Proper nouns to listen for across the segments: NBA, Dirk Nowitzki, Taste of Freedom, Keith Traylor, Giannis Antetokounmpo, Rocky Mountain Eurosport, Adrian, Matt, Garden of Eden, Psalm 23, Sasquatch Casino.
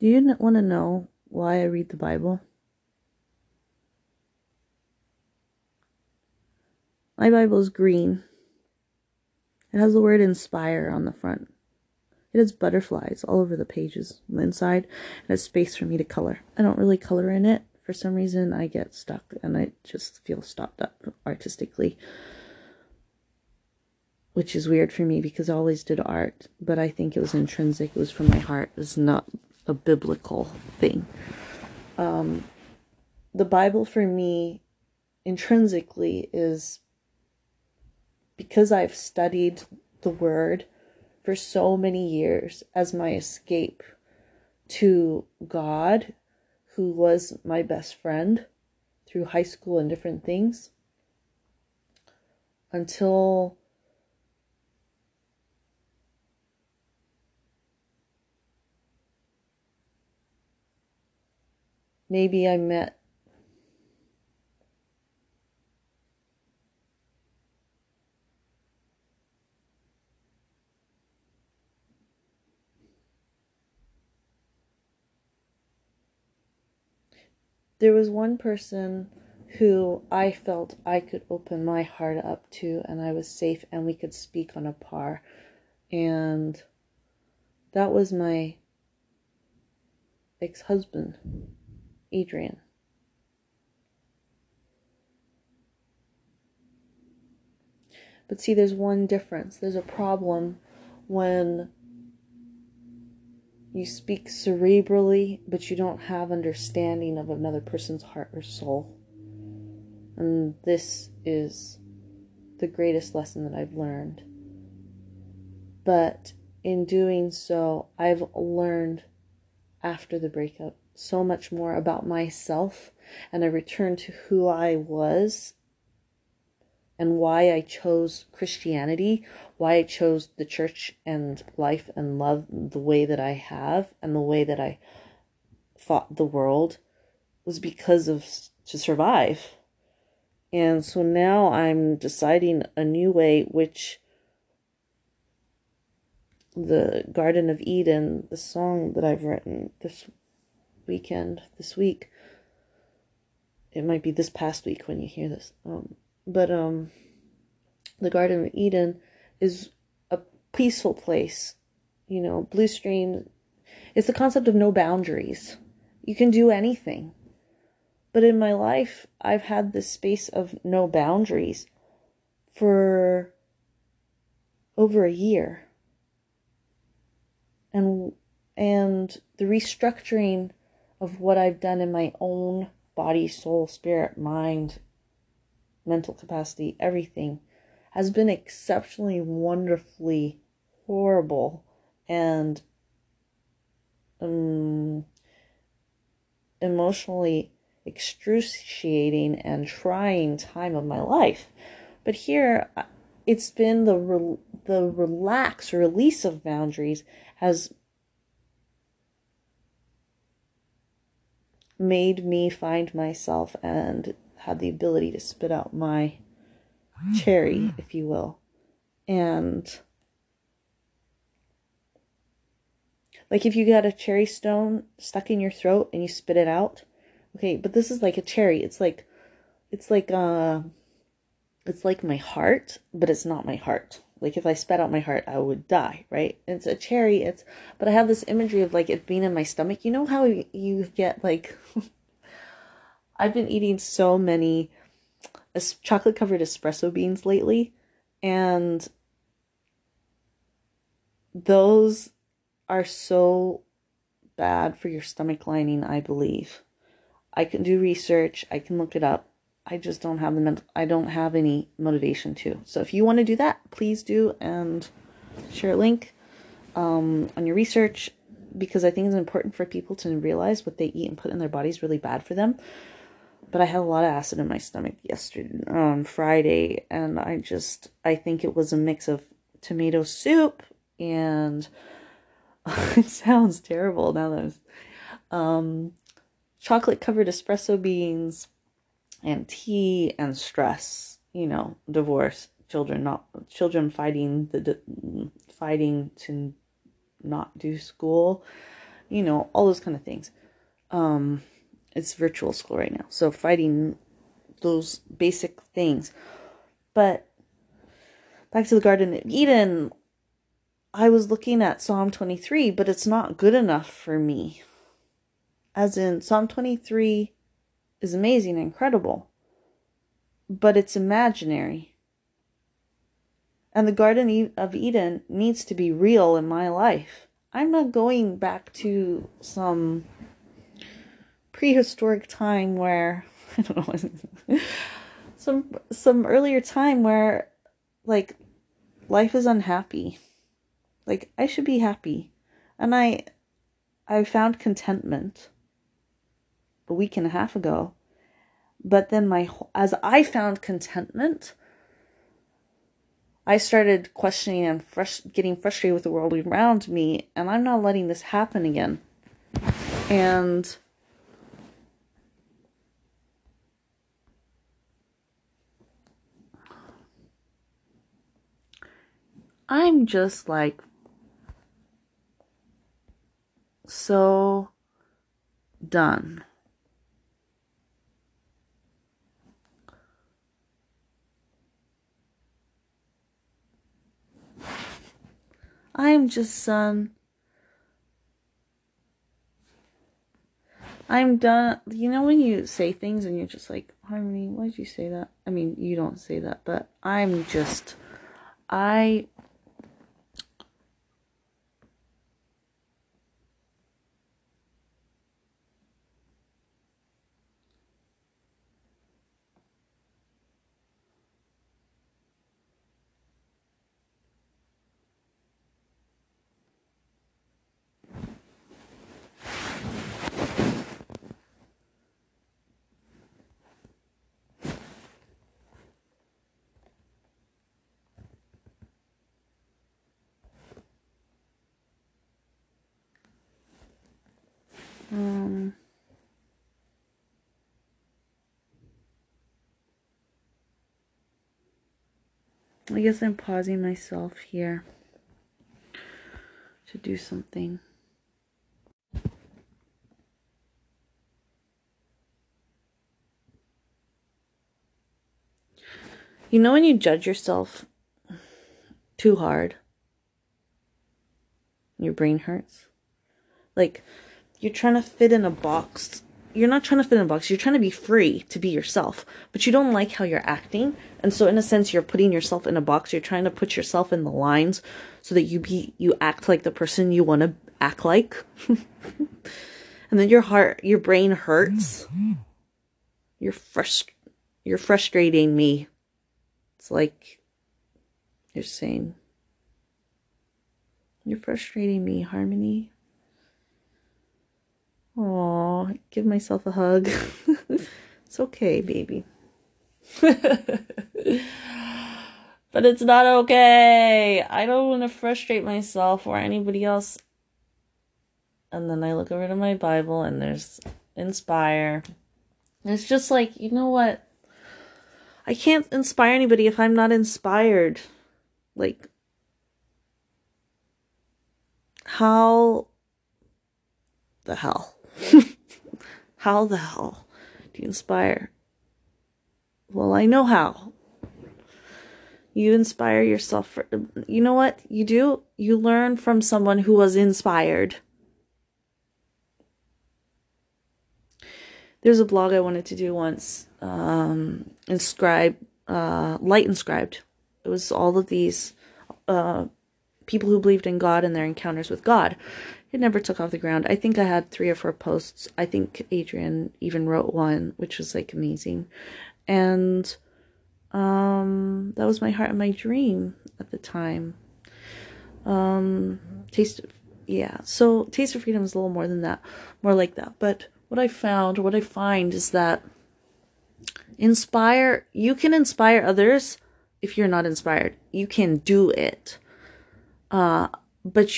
Do you want to know why I read the Bible? My Bible is green. It has the word inspire on the front. It has butterflies all over the pages on the inside. It has space for me to color. I don't really color in it. For some reason, I get stuck and I just feel stopped up artistically, which is weird for me because I always did art, but I think it was intrinsic. It was from my heart. It was not a biblical thing. The Bible for me intrinsically is because I've studied the Word for so many years as my escape to God, who was my best friend through high school and different things, until maybe I met There was one person who I felt I could open my heart up to, and I was safe, and we could speak on a par. And that was my ex-husband, Adrian. But see, there's one difference. There's a problem when you speak cerebrally, but you don't have understanding of another person's heart or soul. And this is the greatest lesson that I've learned. But in doing so, I've learned after the breakup so much more about myself, and I returned to who I was and why I chose Christianity, why I chose the church and life and love the way that I have, and the way that I fought the world was because of to survive. And so now I'm deciding a new way, which the Garden of Eden, the song that I've written this week, it might be this past week when you hear this, But the Garden of Eden is a peaceful place, you know, blue stream. It's the concept of no boundaries. You can do anything. But in my life, I've had this space of no boundaries for over a year. And the restructuring of what I've done in my own body, soul, spirit, mind, mental capacity, everything has been exceptionally, wonderfully horrible and emotionally excruciating and trying time of my life. But here, it's been the relax release of boundaries has made me find myself and had the ability to spit out my cherry, if you will. And like if you got a cherry stone stuck in your throat and you spit it out, okay, but this is like a cherry. It's like my heart, but it's not my heart. Like if I spat out my heart, I would die, right? It's a cherry, but I have this imagery of like it being in my stomach. You know how you get like I've been eating so many chocolate-covered espresso beans lately, and those are so bad for your stomach lining, I believe. I can do research. I can look it up. I just don't have I don't have any motivation to. So if you want to do that, please do, and share a link on your research, because I think it's important for people to realize what they eat and put in their body is really bad for them. But I had a lot of acid in my stomach yesterday, Friday, and I think it was a mix of tomato soup and it sounds terrible now that chocolate-covered espresso beans and tea and stress, you know, divorce, children fighting to not do school, you know, all those kind of things. It's virtual school right now, so fighting those basic things. But back to the Garden of Eden, I was looking at Psalm 23, but it's not good enough for me. As in, Psalm 23 is amazing and incredible, but it's imaginary. And the Garden of Eden needs to be real in my life. I'm not going back to some prehistoric time where, I don't know, some earlier time where, like, life is unhappy. Like, I should be happy. And I found contentment a week and a half ago. But then as I found contentment, I started questioning and getting frustrated with the world around me. And I'm not letting this happen again. And I'm just like so done. I'm done. You know when you say things and you're just like, Harmony, why did you say that? I mean, you don't say that, but I guess I'm pausing myself here to do something. You know when you judge yourself too hard, your brain hurts? Like, you're trying to fit in a box. You're not trying to fit in a box. You're trying to be free to be yourself. But you don't like how you're acting. And so in a sense, you're putting yourself in a box. You're trying to put yourself in the lines so that you act like the person you want to act like. And then your brain hurts. Mm-hmm. You're frustrating me. It's like you're saying, you're frustrating me, Harmony. Aw, give myself a hug. It's okay, baby. But it's not okay. I don't want to frustrate myself or anybody else. And then I look over to my Bible and there's inspire. And it's just like, you know what? I can't inspire anybody if I'm not inspired. Like, how the hell? How the hell do you inspire? Well, I know how. You inspire yourself. You know what you do? You learn from someone who was inspired. There's a blog I wanted to do once. Light Inscribed. It was all of these people who believed in God and their encounters with God. It never took off the ground. I think I had 3 or 4 posts. I think Adrian even wrote one, which was like amazing. And that was my heart and my dream at the time. So Taste of Freedom is a little more than that, more like that. But what I find is that you can inspire others if you're not inspired. You can do it. But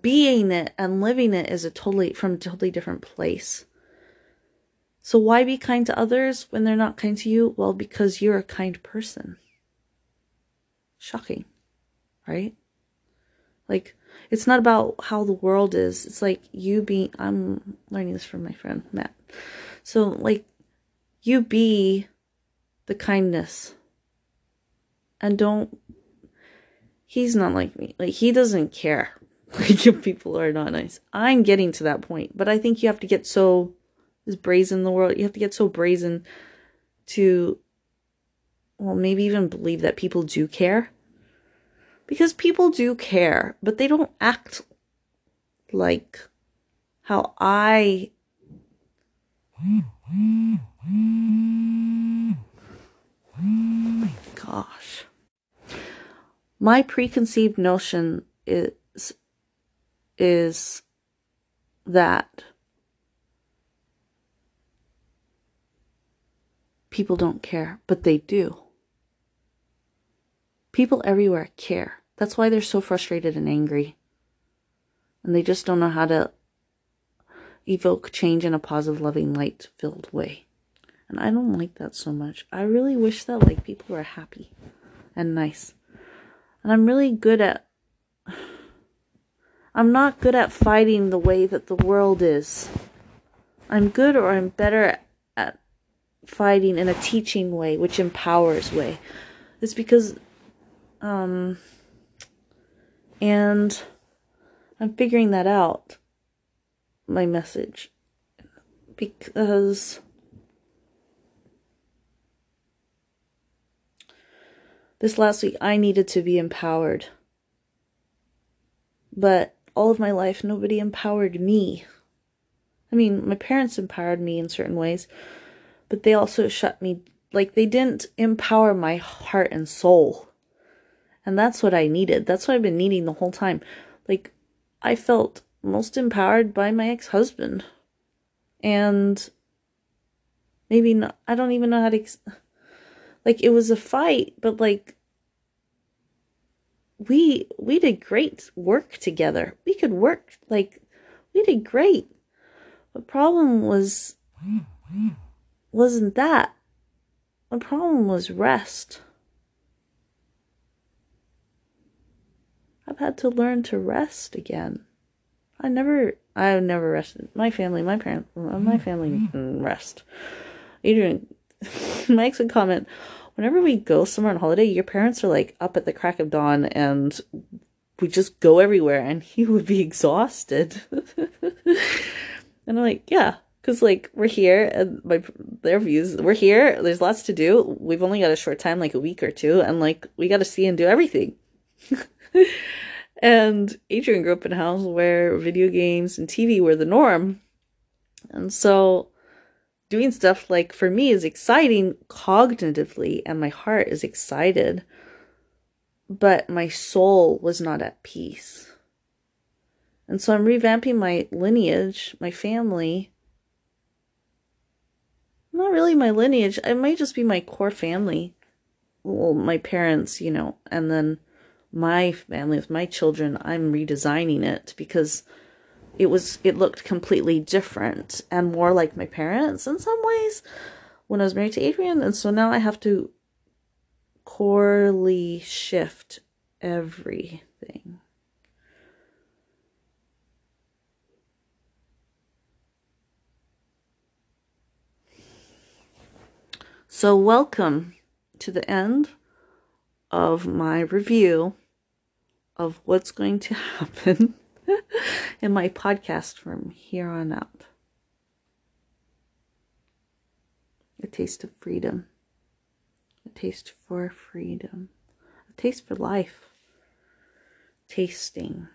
being it and living it is from a totally different place. So why be kind to others when they're not kind to you? Well, because you're a kind person. Shocking, right? Like, It's not about how the world is. It's like you be, I'm learning this from my friend, Matt. So like you be the kindness and don't, he's not like me. Like he doesn't care. Like if people are not nice. I'm getting to that point, but I think you have to get so brazen the world. You have to get so brazen to, well, maybe even believe that people do care. Because people do care, but they don't act like how I my gosh. My preconceived notion is that people don't care, but they do. People everywhere care. That's why they're so frustrated and angry. And they just don't know how to evoke change in a positive, loving, light-filled way. And I don't like that so much. I really wish that like people were happy and nice. And I'm really good at... I'm not good at fighting the way that the world is. I'm good or I'm better at fighting in a teaching way, which empowers way. It's because... and I'm figuring that out, my message, because this last week I needed to be empowered, but all of my life nobody empowered me. I mean, my parents empowered me in certain ways, but they also shut me, like they didn't empower my heart and soul. And that's what I needed. That's what I've been needing the whole time. Like, I felt most empowered by my ex-husband. And maybe not, I don't even know how to, like, it was a fight, but like, we did great work together. We could work, like, we did great. The problem was, wasn't that. The problem was rest. I've had to learn to rest again. I've never rested. My family rest. Adrian, makes a comment. Whenever we go somewhere on holiday, your parents are like up at the crack of dawn and we just go everywhere and he would be exhausted. And I'm like, yeah, because like we're here and their views, we're here. There's lots to do. We've only got a short time, like a week or two. And like, we got to see and do everything. And Adrian grew up in a house where video games and TV were the norm. And so doing stuff like for me is exciting cognitively and my heart is excited. But my soul was not at peace. And so I'm revamping my lineage, my family. Not really my lineage. It might just be my core family. Well, my parents, you know, and then my family with my children. I'm redesigning it because it looked completely different and more like my parents in some ways when I was married to Adrian. And so now I have to corely shift everything. So welcome to the end of my review of what's going to happen in my podcast from here on out. A taste of freedom. A taste for freedom. A taste for life. Tasting.